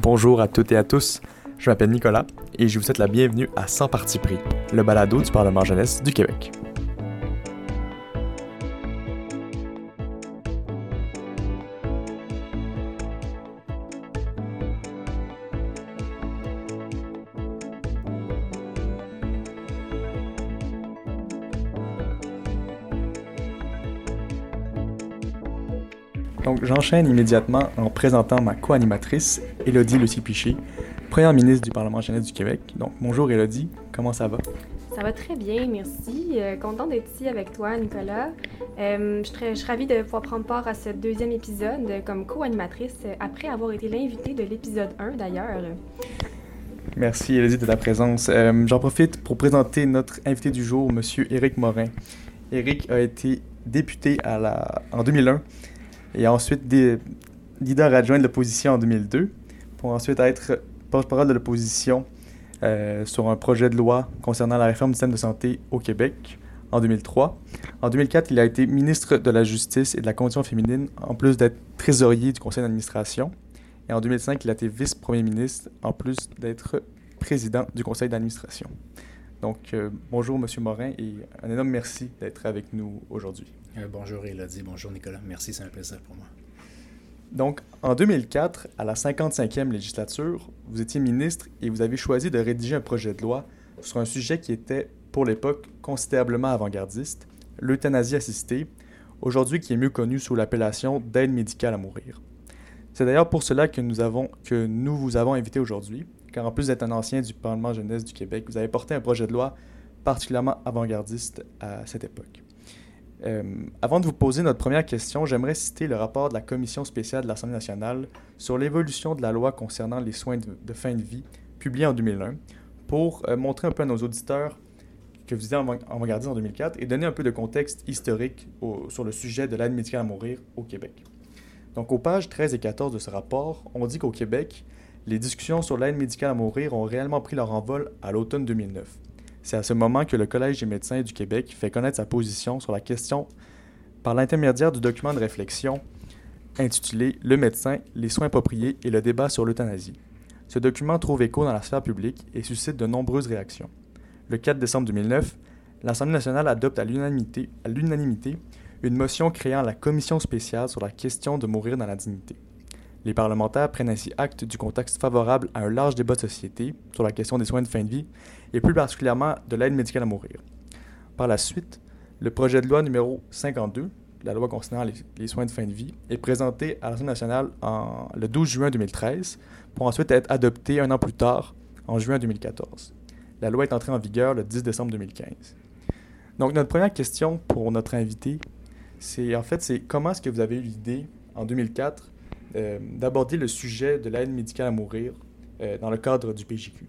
Bonjour à toutes et à tous, je m'appelle Nicolas et je vous souhaite la bienvenue à Sans Parti Pris, le balado du Parlement Jeunesse du Québec. Donc, j'enchaîne immédiatement en présentant ma co-animatrice, Élodie Leci-Piché, première ministre du Parlement jeunesse du Québec. Donc, bonjour Élodie, comment ça va? Ça va très bien, merci. Contente d'être ici avec toi, Nicolas. Je suis ravie de pouvoir prendre part à ce deuxième épisode comme co-animatrice, après avoir été l'invitée de l'épisode 1, d'ailleurs. Merci Élodie de ta présence. J'en profite pour présenter notre invité du jour, M. Éric Morin. Éric a été député en 2001, et ensuite leader adjoint de l'opposition en 2002, pour ensuite être porte-parole de l'opposition sur un projet de loi concernant la réforme du système de santé au Québec en 2003. En 2004, il a été ministre de la Justice et de la Condition féminine, en plus d'être trésorier du conseil d'administration. Et en 2005, il a été vice-premier ministre, en plus d'être président du conseil d'administration. Donc, bonjour M. Morin et un énorme merci d'être avec nous aujourd'hui. Bonjour Élodie, bonjour Nicolas. Merci, c'est un plaisir pour moi. Donc, en 2004, à la 55e législature, vous étiez ministre et vous avez choisi de rédiger un projet de loi sur un sujet qui était, pour l'époque, considérablement avant-gardiste, l'euthanasie assistée, aujourd'hui qui est mieux connue sous l'appellation d'aide médicale à mourir. C'est d'ailleurs pour cela que nous vous avons invité aujourd'hui, car en plus d'être un ancien du Parlement jeunesse du Québec, vous avez porté un projet de loi particulièrement avant-gardiste à cette époque. Avant de vous poser notre première question, j'aimerais citer le rapport de la Commission spéciale de l'Assemblée nationale sur l'évolution de la loi concernant les soins de fin de vie, publié en 2001, pour montrer un peu à nos auditeurs que vous étiez avant-gardiste en 2004 et donner un peu de contexte historique sur le sujet de l'aide médicale à mourir au Québec. Donc, aux pages 13 et 14 de ce rapport, on dit qu'au Québec, les discussions sur l'aide médicale à mourir ont réellement pris leur envol à l'automne 2009. C'est à ce moment que le Collège des médecins du Québec fait connaître sa position sur la question par l'intermédiaire du document de réflexion intitulé « Le médecin, les soins appropriés et le débat sur l'euthanasie ». Ce document trouve écho dans la sphère publique et suscite de nombreuses réactions. Le 4 décembre 2009, l'Assemblée nationale adopte à l'unanimité une motion créant la Commission spéciale sur la question de mourir dans la dignité. Les parlementaires prennent ainsi acte du contexte favorable à un large débat de société sur la question des soins de fin de vie et plus particulièrement de l'aide médicale à mourir. Par la suite, le projet de loi numéro 52, la loi concernant les soins de fin de vie, est présenté à l'Assemblée nationale le 12 juin 2013 pour ensuite être adopté un an plus tard, en juin 2014. La loi est entrée en vigueur le 10 décembre 2015. Donc notre première question pour notre invité, c'est comment est-ce que vous avez eu l'idée en 2004 d'aborder le sujet de l'aide médicale à mourir dans le cadre du PJQ?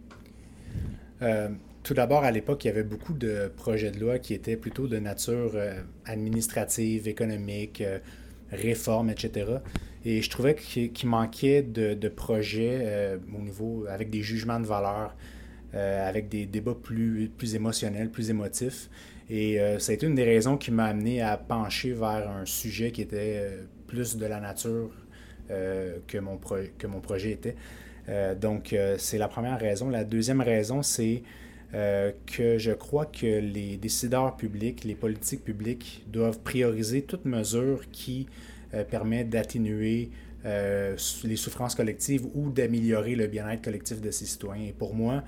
Tout d'abord, à l'époque, il y avait beaucoup de projets de loi qui étaient plutôt de nature administrative, économique, réforme, etc. Et je trouvais qu'il manquait de projets au niveau avec des jugements de valeur, avec des débats plus émotionnels, plus émotifs. Et ça a été une des raisons qui m'a amené à pencher vers un sujet qui était plus de la nature que mon projet était. Donc, c'est la première raison. La deuxième raison, c'est que je crois que les décideurs publics, les politiques publiques doivent prioriser toute mesure qui permet d'atténuer les souffrances collectives ou d'améliorer le bien-être collectif de ses citoyens. Et pour moi,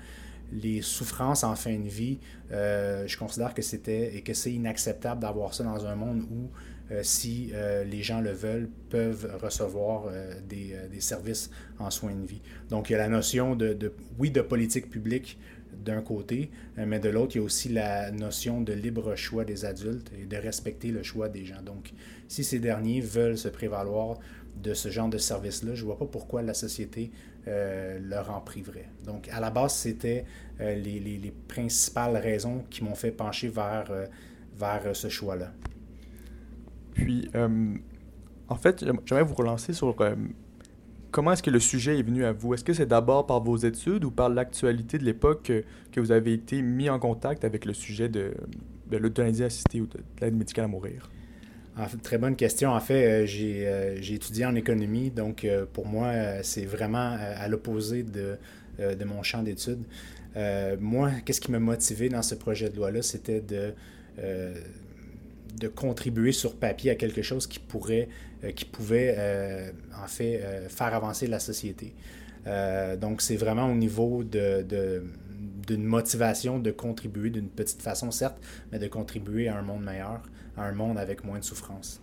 les souffrances en fin de vie, je considère que c'est inacceptable d'avoir ça dans un monde où si les gens le veulent, peuvent recevoir des services en soins de vie. Donc, il y a la notion de politique publique d'un côté, mais de l'autre, il y a aussi la notion de libre choix des adultes et de respecter le choix des gens. Donc, si ces derniers veulent se prévaloir de ce genre de service-là, je ne vois pas pourquoi la société leur en priverait. Donc, à la base, c'était les principales raisons qui m'ont fait pencher vers ce choix-là. Puis, en fait, j'aimerais vous relancer sur comment est-ce que le sujet est venu à vous. Est-ce que c'est d'abord par vos études ou par l'actualité de l'époque que vous avez été mis en contact avec le sujet de l'euthanasie assistée ou de l'aide médicale à mourir? En fait, très bonne question. En fait, j'ai étudié en économie, donc pour moi, c'est vraiment à l'opposé de mon champ d'études. Moi, qu'est-ce qui m'a motivé dans ce projet de loi-là, c'était de contribuer sur papier à quelque chose qui pouvait faire avancer la société. Donc, c'est vraiment au niveau d'une motivation de contribuer d'une petite façon, certes, mais de contribuer à un monde meilleur, à un monde avec moins de souffrance.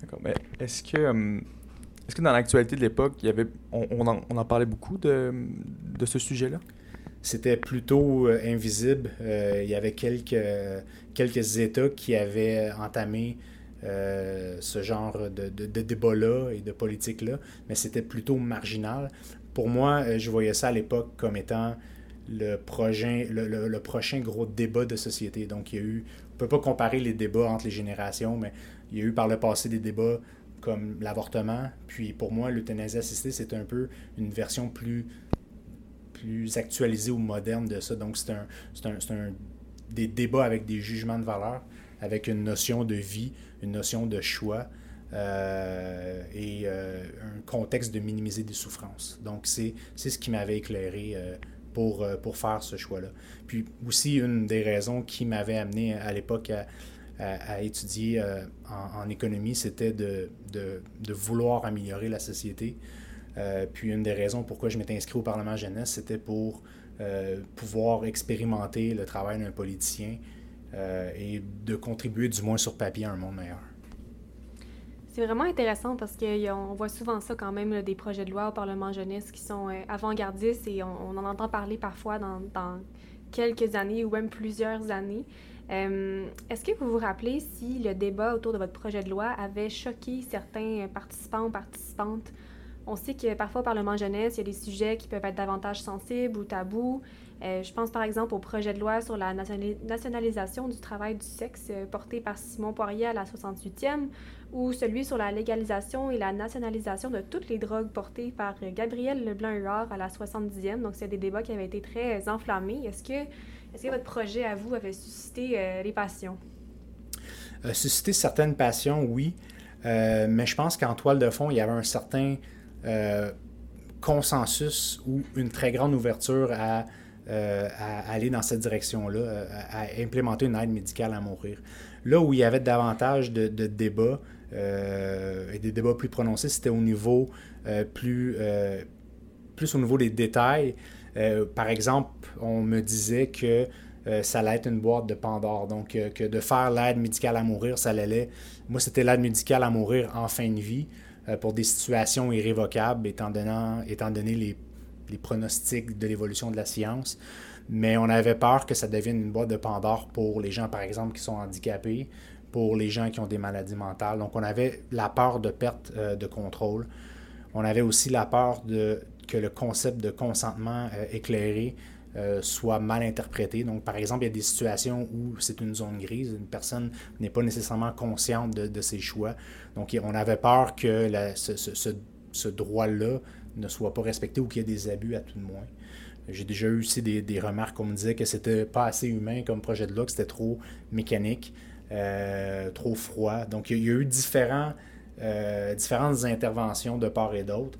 D'accord. Mais est-ce que dans l'actualité de l'époque, il y avait, on en parlait beaucoup de ce sujet-là? C'était plutôt invisible. Il y avait quelques États qui avaient entamé ce genre de débat-là et de politique-là, mais c'était plutôt marginal. Pour moi, je voyais ça à l'époque comme étant le prochain gros débat de société. Donc, il y a eu, on ne peut pas comparer les débats entre les générations, mais il y a eu par le passé des débats comme l'avortement. Puis pour moi, l'euthanasie assistée, c'est un peu une version plus actualisée ou moderne de ça. Donc, c'est un des débats avec des jugements de valeur, avec une notion de vie, une notion de choix et un contexte de minimiser des souffrances. Donc, c'est ce qui m'avait éclairé pour faire ce choix-là. Puis aussi, une des raisons qui m'avait amené à l'époque à étudier en économie, c'était de vouloir améliorer la société. Puis une des raisons pourquoi je m'étais inscrit au Parlement Jeunesse, c'était pour pouvoir expérimenter le travail d'un politicien et de contribuer du moins sur papier à un monde meilleur. C'est vraiment intéressant parce qu'on voit souvent ça quand même, là, des projets de loi au Parlement jeunesse qui sont avant-gardistes et on en entend parler parfois dans quelques années ou même plusieurs années. Est-ce que vous vous rappelez si le débat autour de votre projet de loi avait choqué certains participants ou participantes? On sait que parfois au Parlement jeunesse, il y a des sujets qui peuvent être davantage sensibles ou tabous. Je pense par exemple au projet de loi sur la nationalisation du travail du sexe porté par Simon Poirier à la 68e ou celui sur la légalisation et la nationalisation de toutes les drogues portées par Gabriel Leblanc-Huart à la 70e. Donc, c'est des débats qui avaient été très enflammés. Est-ce que votre projet à vous avait suscité les passions? Suscité certaines passions, oui. Mais je pense qu'en toile de fond, il y avait un certain consensus ou une très grande ouverture à aller dans cette direction-là, à implémenter une aide médicale à mourir. Là où il y avait davantage de débats et des débats plus prononcés, c'était au niveau plus au niveau des détails. Par exemple, on me disait que ça allait être une boîte de Pandore, donc que de faire l'aide médicale à mourir, ça l'allait. Moi, c'était l'aide médicale à mourir en fin de vie pour des situations irrévocables, étant donné les pronostics de l'évolution de la science, mais on avait peur que ça devienne une boîte de Pandore pour les gens, par exemple, qui sont handicapés, pour les gens qui ont des maladies mentales. Donc, on avait la peur de perte de contrôle. On avait aussi la peur que le concept de consentement éclairé soit mal interprété. Donc, par exemple, il y a des situations où c'est une zone grise, une personne n'est pas nécessairement consciente de ses choix. Donc, on avait peur que ce droit-là ne soit pas respecté ou qu'il y ait des abus à tout le moins. J'ai déjà eu aussi des remarques qu'on me disait que c'était pas assez humain comme projet de loi, que c'était trop mécanique, trop froid. Donc, il y a eu différentes interventions de part et d'autre.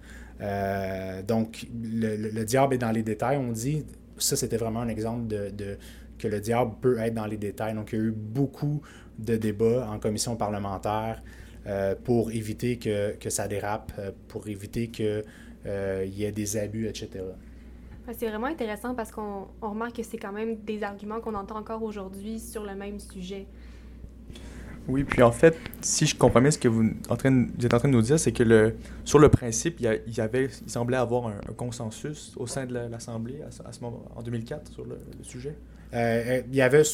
Donc, le diable est dans les détails, on dit. Ça, c'était vraiment un exemple que le diable peut être dans les détails. Donc, il y a eu beaucoup de débats en commission parlementaire pour éviter que ça dérape, pour éviter qu'il y ait des abus, etc. C'est vraiment intéressant parce qu'on remarque que c'est quand même des arguments qu'on entend encore aujourd'hui sur le même sujet. Oui, puis en fait, si je comprends bien ce que vous êtes en train de nous dire, c'est que sur le principe, il semblait avoir un consensus au sein de l'Assemblée à ce moment, en 2004 sur le sujet. Il y avait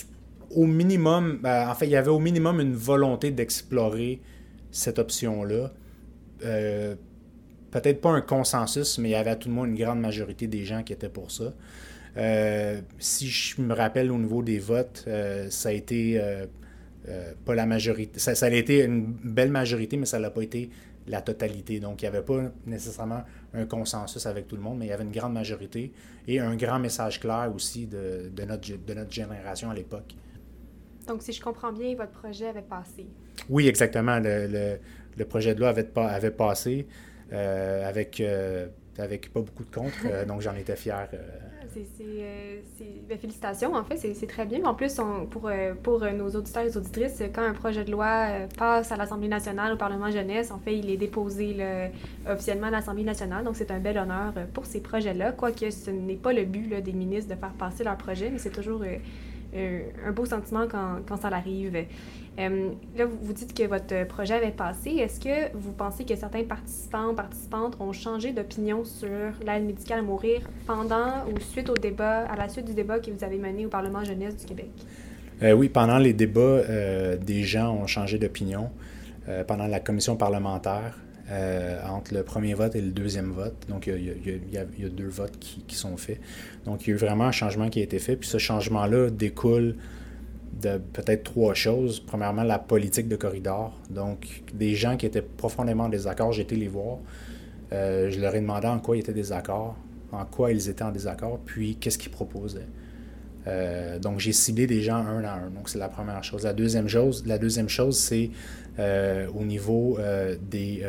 au minimum, une volonté d'explorer cette option-là. Peut-être pas un consensus, mais il y avait à tout le moins une grande majorité des gens qui étaient pour ça. Si je me rappelle au niveau des votes, ça a été pas la majorité. Ça a été une belle majorité, mais ça n'a pas été la totalité. Donc, il n'y avait pas nécessairement un consensus avec tout le monde, mais il y avait une grande majorité et un grand message clair aussi de notre génération à l'époque. Donc, si je comprends bien, votre projet avait passé. Oui, exactement. Le projet de loi avait passé avec pas beaucoup de contre, donc j'en étais fier. Bien, félicitations, en fait, c'est très bien. En plus, pour nos auditeurs et auditrices, quand un projet de loi passe à l'Assemblée nationale, au Parlement jeunesse, en fait, il est déposé officiellement à l'Assemblée nationale. Donc, c'est un bel honneur pour ces projets-là, quoique ce n'est pas le but des ministres de faire passer leur projet, mais c'est toujours un beau sentiment quand ça arrive. Là, vous dites que votre projet avait passé. Est-ce que vous pensez que certains participants ou participantes ont changé d'opinion sur l'aide médicale à mourir pendant ou suite au débat, à la suite du débat que vous avez mené au Parlement jeunesse du Québec? Oui, pendant les débats, des gens ont changé d'opinion pendant la commission parlementaire, entre le premier vote et le deuxième vote. Donc, il y a deux votes qui sont faits. Donc, il y a eu vraiment un changement qui a été fait. Puis ce changement-là découle de peut-être trois choses. Premièrement, la politique de corridor. Donc, des gens qui étaient profondément en désaccord, j'ai été les voir. Je leur ai demandé en quoi ils étaient en désaccord, puis qu'est-ce qu'ils proposaient. Donc, j'ai ciblé des gens un à un. Donc, c'est la première chose. La deuxième chose, c'est au niveau des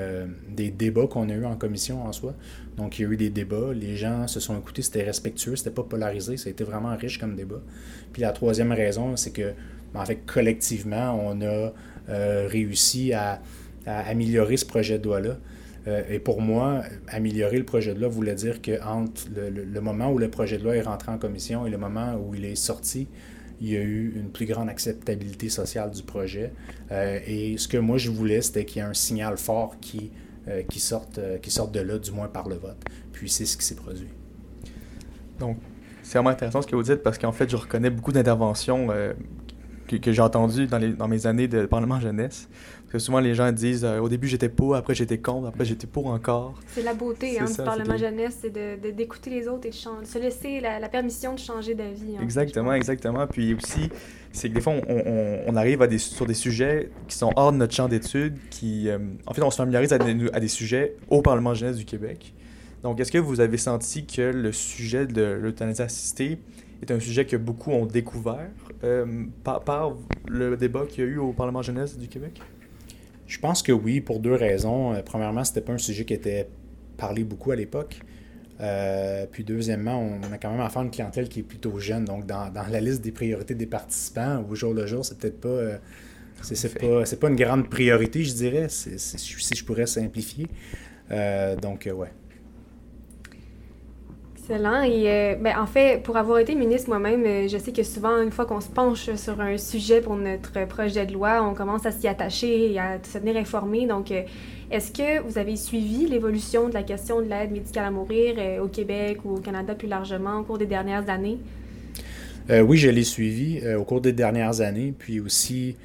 débats qu'on a eus en commission en soi. Donc, il y a eu des débats. Les gens se sont écoutés. C'était respectueux. C'était pas polarisé. Ça a été vraiment riche comme débat. Puis, la troisième raison, c'est que, en fait, collectivement, on a réussi à améliorer ce projet de loi-là. Et pour moi, améliorer le projet de loi voulait dire qu'entre le moment où le projet de loi est rentré en commission et le moment où il est sorti, il y a eu une plus grande acceptabilité sociale du projet. Et ce que moi, je voulais, c'était qu'il y ait un signal fort qui sorte de là, du moins par le vote. Puis c'est ce qui s'est produit. Donc, c'est vraiment intéressant ce que vous dites parce qu'en fait, je reconnais beaucoup d'interventions que j'ai entendu dans mes années de Parlement jeunesse. Parce que souvent, les gens disent « Au début, j'étais pour, après j'étais contre, après j'étais pour encore. » C'est la beauté du Parlement jeunesse, c'est d'écouter les autres et de se laisser la permission de changer d'avis. Exactement. Puis aussi, c'est que des fois, on arrive sur des sujets qui sont hors de notre champ d'études, qui... en fait, on se familiarise à des sujets au Parlement jeunesse du Québec. Donc, est-ce que vous avez senti que le sujet de l'euthanasie assistée est un sujet que beaucoup ont découvert par le débat qu'il y a eu au Parlement jeunesse du Québec? Je pense que oui, pour deux raisons. Premièrement, c'était pas un sujet qui était parlé beaucoup à l'époque. Puis deuxièmement, on a quand même affaire à une clientèle qui est plutôt jeune. Donc, dans la liste des priorités des participants, au jour le jour, c'est peut-être pas... c'est pas une grande priorité, je dirais, si je pourrais simplifier. Ouais. Excellent. Et en fait, pour avoir été ministre moi-même, je sais que souvent, une fois qu'on se penche sur un sujet pour notre projet de loi, on commence à s'y attacher et à se tenir informé. Donc, est-ce que vous avez suivi l'évolution de la question de l'aide médicale à mourir au Québec ou au Canada plus largement au cours des dernières années? Oui, je l'ai suivi au cours des dernières années, puis aussi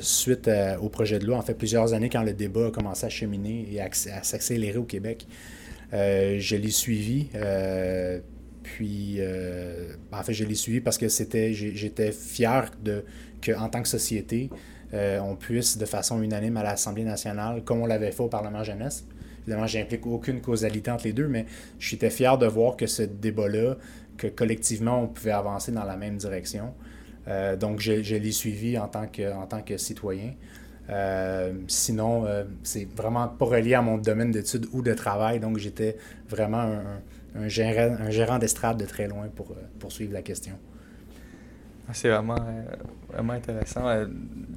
suite au projet de loi. En fait, plusieurs années quand le débat a commencé à cheminer et à s'accélérer au Québec. Je l'ai suivi, parce que j'étais fier qu'en tant que société, on puisse de façon unanime à l'Assemblée nationale, comme on l'avait fait au Parlement jeunesse. Évidemment, je n'implique aucune causalité entre les deux, mais j'étais fier de voir que ce débat-là, que collectivement, on pouvait avancer dans la même direction. Donc, je l'ai suivi en tant que citoyen. Sinon, c'est vraiment pas relié à mon domaine d'études ou de travail, donc j'étais vraiment un gérant d'estrade de très loin pour poursuivre la question. C'est vraiment intéressant.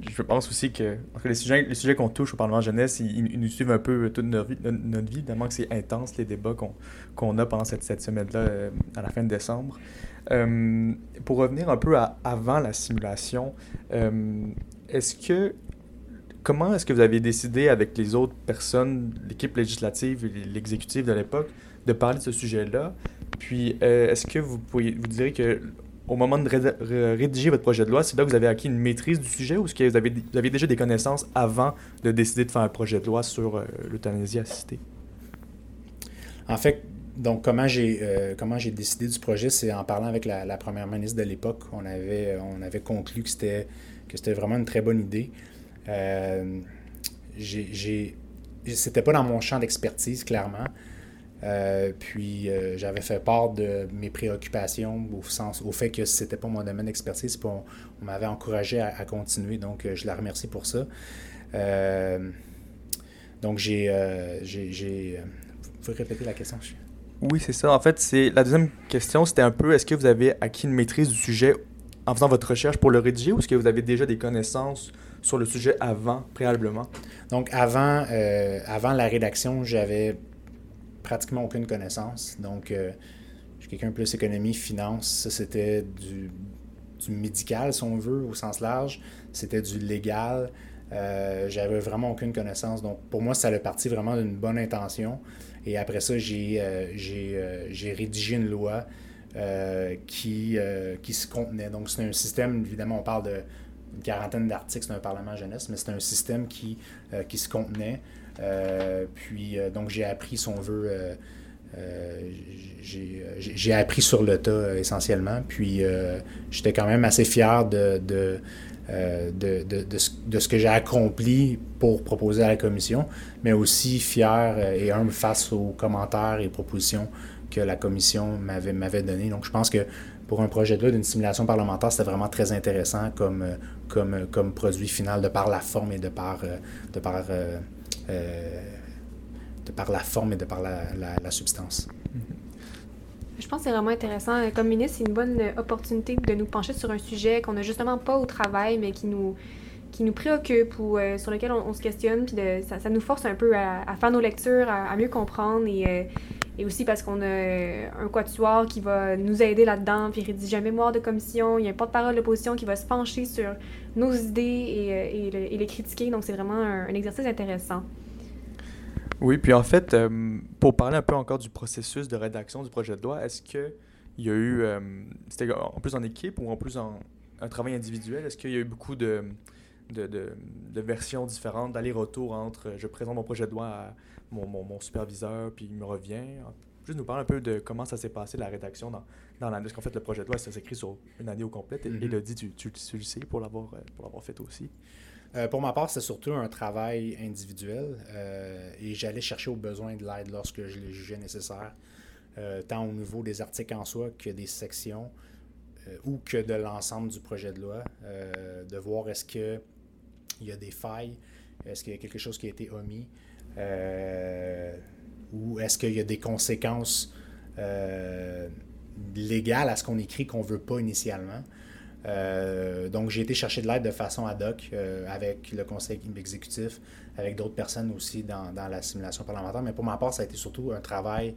Je pense aussi que les sujets qu'on touche au Parlement jeunesse, ils nous suivent un peu toute notre vie, évidemment que c'est intense les débats qu'on a pendant cette semaine-là à la fin de décembre. Pour revenir un peu avant la simulation, comment est-ce que vous avez décidé avec les autres personnes, l'équipe législative et l'exécutif de l'époque, de parler de ce sujet-là? Puis, est-ce que vous direz qu'au moment de rédiger votre projet de loi, c'est là que vous avez acquis une maîtrise du sujet ou est-ce que vous avez déjà des connaissances avant de décider de faire un projet de loi sur l'euthanasie assistée? En fait, donc, comment j'ai décidé du projet, c'est en parlant avec la première ministre de l'époque. On avait conclu que c'était vraiment une très bonne idée. C'était pas dans mon champ d'expertise, clairement. Puis j'avais fait part de mes préoccupations au fait que ce n'était pas mon domaine d'expertise, puis on m'avait encouragé à continuer, donc je la remercie pour ça. Donc j'ai... Vous pouvez répéter la question? Oui, c'est ça. En fait, la deuxième question, c'était un peu, est-ce que vous avez acquis une maîtrise du sujet en faisant votre recherche pour le rédiger, ou est-ce que vous avez déjà des connaissances sur le sujet préalablement? Donc avant la rédaction, j'avais pratiquement aucune connaissance. Donc, je suis quelqu'un plus économie, finance, ça c'était du médical, si on veut, au sens large. C'était du légal. J'avais vraiment aucune connaissance. Donc, pour moi, ça a parti vraiment d'une bonne intention. Et après ça, j'ai rédigé une loi qui se contenait. Donc, c'est un système, évidemment, on parle d'une quarantaine d'articles, c'est un Parlement jeunesse, mais c'est un système qui se contenait. Donc j'ai appris, si on veut, j'ai appris sur le tas essentiellement, puis j'étais quand même assez fier de ce que j'ai accompli pour proposer à la commission, mais aussi fier et humble face aux commentaires et propositions que la commission m'avait donné. Donc je pense que pour un projet de loi d'une simulation parlementaire, c'était vraiment très intéressant comme produit final de par la forme et de par la substance. Je pense que c'est vraiment intéressant. Comme ministre, c'est une bonne opportunité de nous pencher sur un sujet qu'on n'a justement pas au travail, mais qui nous préoccupe ou sur lequel on se questionne. Puis ça nous force un peu à faire nos lectures, à mieux comprendre et aussi parce qu'on a un quatuor qui va nous aider là-dedans, puis rédiger un mémoire de commission. Il y a un porte-parole de l'opposition qui va se pencher sur nos idées et les critiquer. Donc, c'est vraiment un exercice intéressant. Oui, puis en fait, pour parler un peu encore du processus de rédaction du projet de loi, est-ce qu'il y a eu, c'était en plus en équipe ou en plus en un travail individuel, est-ce qu'il y a eu beaucoup de versions différentes, d'aller-retour entre je présente mon projet de loi à mon superviseur, puis il me revient? Juste nous parler un peu de comment ça s'est passé, la rédaction dans l'année. Parce qu'en fait, le projet de loi, ça s'écrit sur une année au complet. Mm-hmm. Élodie, tu le sais pour l'avoir fait aussi. Pour ma part, c'est surtout un travail individuel et j'allais chercher au besoin de l'aide lorsque je le jugeais nécessaire, tant au niveau des articles en soi que des sections ou que de l'ensemble du projet de loi, de voir est-ce qu'il y a des failles, est-ce qu'il y a quelque chose qui a été omis ou est-ce qu'il y a des conséquences légales à ce qu'on écrit qu'on ne veut pas initialement. Donc, j'ai été chercher de l'aide de façon ad hoc avec le conseil exécutif, avec d'autres personnes aussi dans la simulation parlementaire. Mais pour ma part, ça a été surtout un travail,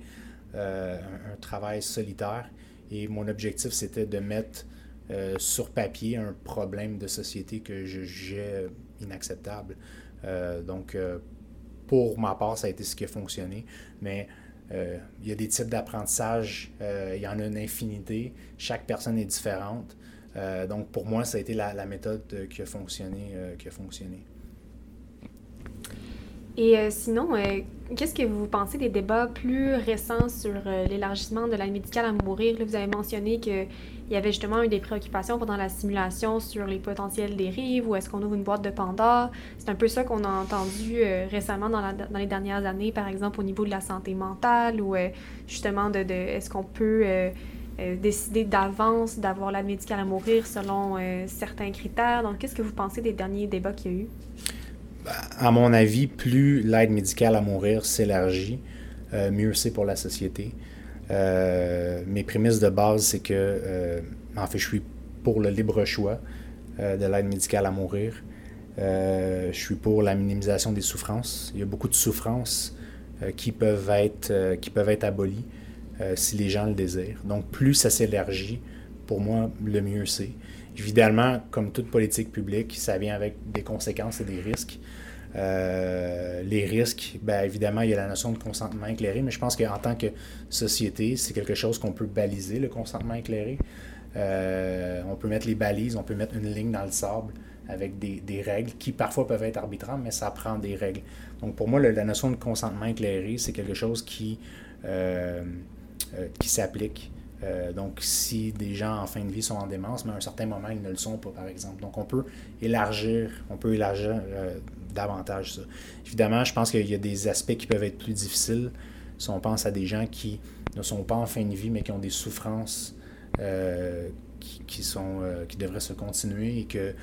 solitaire. Et mon objectif, c'était de mettre sur papier un problème de société que je jugeais inacceptable. Donc, pour ma part, ça a été ce qui a fonctionné. Mais il y a des types d'apprentissage, il y en a une infinité. Chaque personne est différente. Donc, pour moi, ça a été la méthode qui a fonctionné. Et sinon, qu'est-ce que vous pensez des débats plus récents sur l'élargissement de l'aide médicale à mourir? Là, vous avez mentionné qu'il y avait justement eu des préoccupations pendant la simulation sur les potentielles dérives ou est-ce qu'on ouvre une boîte de Pandore? C'est un peu ça qu'on a entendu récemment dans les dernières années, par exemple au niveau de la santé mentale ou justement est-ce qu'on peut... décider d'avance d'avoir l'aide médicale à mourir selon certains critères. Donc, qu'est-ce que vous pensez des derniers débats qu'il y a eu? À mon avis, plus l'aide médicale à mourir s'élargit, mieux c'est pour la société. Mes prémices de base, c'est que, je suis pour le libre choix de l'aide médicale à mourir. Je suis pour la minimisation des souffrances. Il y a beaucoup de souffrances qui peuvent être abolies. Si les gens le désirent. Donc, plus ça s'élargit, pour moi, le mieux c'est. Évidemment, comme toute politique publique, ça vient avec des conséquences et des risques. Les risques, bien évidemment, il y a la notion de consentement éclairé, mais je pense qu'en tant que société, c'est quelque chose qu'on peut baliser, le consentement éclairé. On peut mettre les balises, on peut mettre une ligne dans le sable avec des règles qui parfois peuvent être arbitraires, mais ça prend des règles. Donc, pour moi, la notion de consentement éclairé, c'est quelque chose qui s'applique. Donc, si des gens en fin de vie sont en démence, mais à un certain moment, ils ne le sont pas, par exemple. Donc, on peut élargir davantage ça. Évidemment, je pense qu'il y a des aspects qui peuvent être plus difficiles, Si on pense à des gens qui ne sont pas en fin de vie, mais qui ont des souffrances qui devraient se continuer et que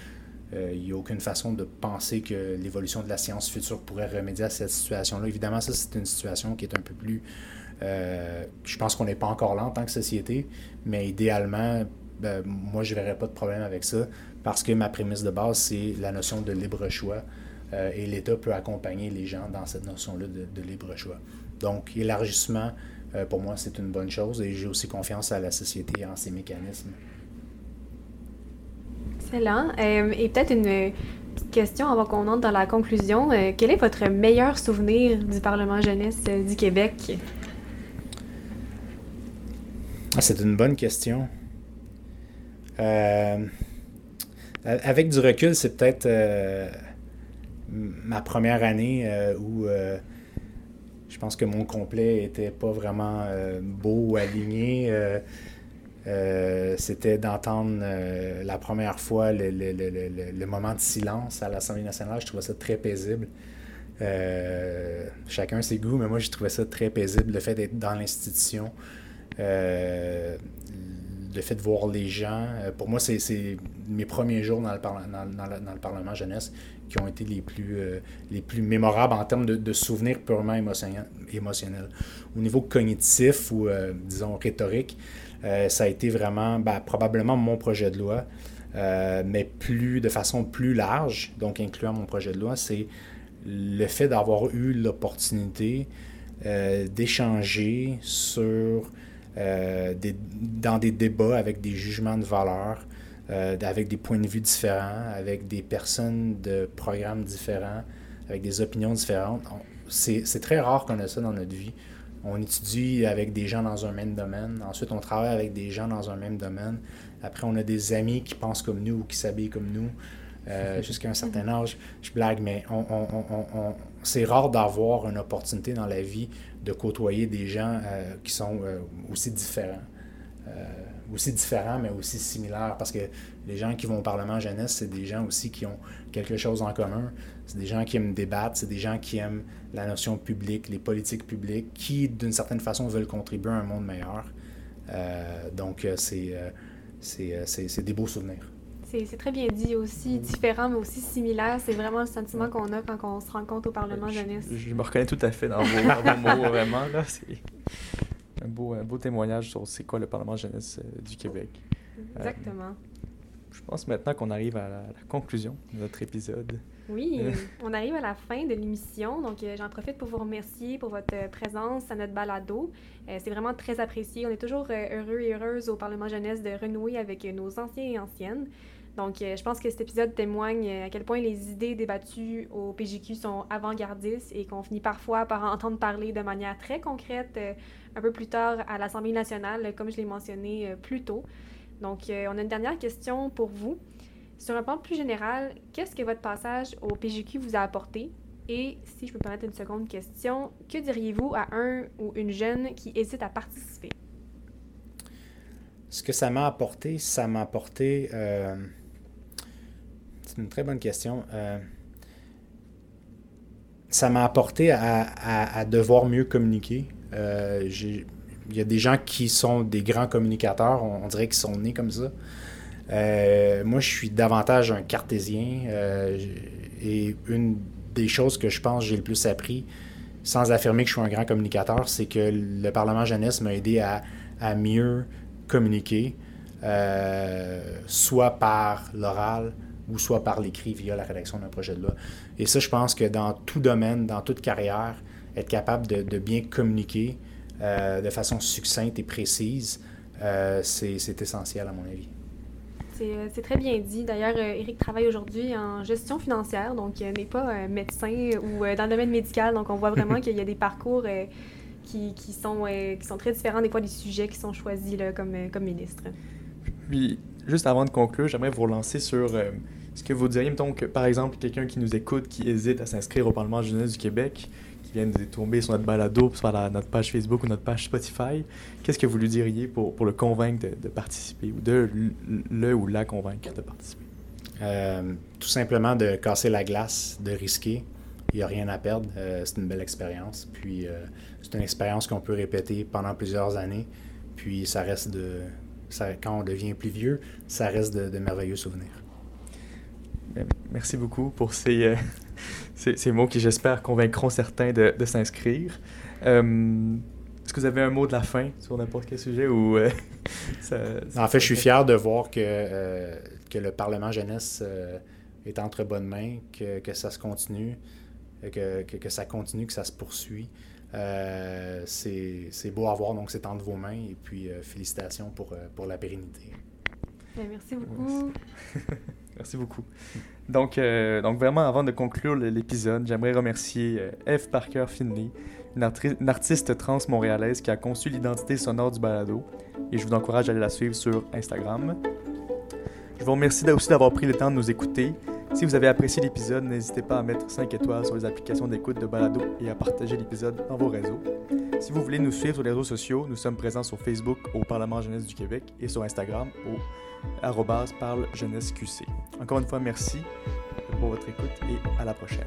il n'y a aucune façon de penser que l'évolution de la science future pourrait remédier à cette situation-là. Évidemment, ça, c'est une situation qui est un peu plus... je pense qu'on n'est pas encore là en tant que société, mais idéalement, moi, je ne verrais pas de problème avec ça parce que ma prémisse de base, c'est la notion de libre choix et l'État peut accompagner les gens dans cette notion-là de libre choix. Donc, élargissement, pour moi, c'est une bonne chose et j'ai aussi confiance à la société et en ses mécanismes. Excellent. Et peut-être une petite question avant qu'on entre dans la conclusion. Quel est votre meilleur souvenir du Parlement Jeunesse du Québec? C'est une bonne question. Avec du recul, c'est peut-être ma première année où je pense que mon complet était pas vraiment beau ou aligné. C'était d'entendre la première fois le moment de silence à l'Assemblée nationale. Je trouvais ça très paisible. Chacun ses goûts, mais moi, je trouvais ça très paisible, le fait d'être dans l'institution, le fait de voir les gens. Pour moi, c'est mes premiers jours dans le Parlement jeunesse qui ont été les plus mémorables en termes de souvenirs purement émotionnels. Au niveau cognitif ou, disons, rhétorique, ça a été vraiment probablement mon projet de loi, mais de façon plus large, donc incluant mon projet de loi, c'est le fait d'avoir eu l'opportunité d'échanger sur dans des débats avec des jugements de valeur, avec des points de vue différents, avec des personnes de programmes différents, avec des opinions différentes. C'est très rare qu'on ait ça dans notre vie. On étudie avec des gens dans un même domaine. Ensuite, on travaille avec des gens dans un même domaine. Après, on a des amis qui pensent comme nous ou qui s'habillent comme nous jusqu'à un certain âge. Je blague, mais c'est rare d'avoir une opportunité dans la vie de côtoyer des gens qui sont aussi différents. Aussi différents, mais aussi similaires. Parce que les gens qui vont au Parlement jeunesse, c'est des gens aussi qui ont quelque chose en commun. C'est des gens qui aiment débattre, c'est des gens qui aiment la notion publique, les politiques publiques, qui, d'une certaine façon, veulent contribuer à un monde meilleur. Donc, c'est des beaux souvenirs. C'est très bien dit aussi, différent, mais aussi similaire. C'est vraiment le sentiment qu'on a quand on se rencontre au Parlement jeunesse. Je me reconnais tout à fait dans vos mots, vraiment. Là, c'est... Un beau témoignage sur c'est quoi le Parlement jeunesse du Québec. Exactement. Je pense maintenant qu'on arrive à la conclusion de notre épisode. Oui, on arrive à la fin de l'émission, donc j'en profite pour vous remercier pour votre présence à notre balado. C'est vraiment très apprécié. On est toujours heureux et heureuses au Parlement jeunesse de renouer avec nos anciens et anciennes. Donc, je pense que cet épisode témoigne à quel point les idées débattues au PJQ sont avant-gardistes et qu'on finit parfois par entendre parler de manière très concrète un peu plus tard à l'Assemblée nationale, comme je l'ai mentionné plus tôt. Donc, on a une dernière question pour vous. Sur un plan plus général, qu'est-ce que votre passage au PJQ vous a apporté? Et si je peux permettre une seconde question, que diriez-vous à un ou une jeune qui hésite à participer? Ce que ça m'a apporté... C'est une très bonne question. Ça m'a apporté à devoir mieux communiquer. Il y a des gens qui sont des grands communicateurs, on dirait qu'ils sont nés comme ça. Moi, je suis davantage un cartésien et une des choses que je pense que j'ai le plus appris, sans affirmer que je suis un grand communicateur, c'est que le Parlement jeunesse m'a aidé à mieux communiquer, soit par l'oral, ou soit par l'écrit via la rédaction d'un projet de loi. Et ça, je pense que dans tout domaine, dans toute carrière, être capable de bien communiquer de façon succincte et précise, c'est essentiel à mon avis. C'est très bien dit. D'ailleurs, Éric travaille aujourd'hui en gestion financière, donc n'est pas médecin ou dans le domaine médical. Donc, on voit vraiment qu'il y a des parcours qui sont très différents des fois des sujets qui sont choisis là, comme ministre. Puis, juste avant de conclure, j'aimerais vous relancer sur ce que vous diriez, mettons, que, par exemple, quelqu'un qui nous écoute, qui hésite à s'inscrire au Parlement jeunesse du Québec, qui vient de tomber sur notre balado, sur notre page Facebook ou notre page Spotify, qu'est-ce que vous lui diriez pour le convaincre de participer ou de le ou la convaincre de participer? Tout simplement de casser la glace, de risquer, il n'y a rien à perdre. C'est une belle expérience. Puis c'est une expérience qu'on peut répéter pendant plusieurs années. Puis ça reste de. Quand on devient plus vieux, ça reste de merveilleux souvenirs. Merci beaucoup pour ces mots qui, j'espère, convaincront certains de s'inscrire. Est-ce que vous avez un mot de la fin sur n'importe quel sujet ou En fait, je suis fier de voir que le Parlement jeunesse est entre bonnes mains, que ça se continue, que ça continue, que ça se poursuit. C'est beau à voir, donc c'est entre vos mains. Et puis, félicitations pour la pérennité. Bien, merci beaucoup. Merci beaucoup. Donc vraiment, avant de conclure l'épisode, j'aimerais remercier F Parker Finley, une artiste trans montréalaise qui a conçu l'identité sonore du balado. Et je vous encourage à aller la suivre sur Instagram. Je vous remercie aussi d'avoir pris le temps de nous écouter. Si vous avez apprécié l'épisode, n'hésitez pas à mettre 5 étoiles sur les applications d'écoute de balado et à partager l'épisode dans vos réseaux. Si vous voulez nous suivre sur les réseaux sociaux, nous sommes présents sur Facebook au Parlement Jeunesse du Québec et sur Instagram au @parlejeunesseqc. Encore une fois, merci pour votre écoute et à la prochaine.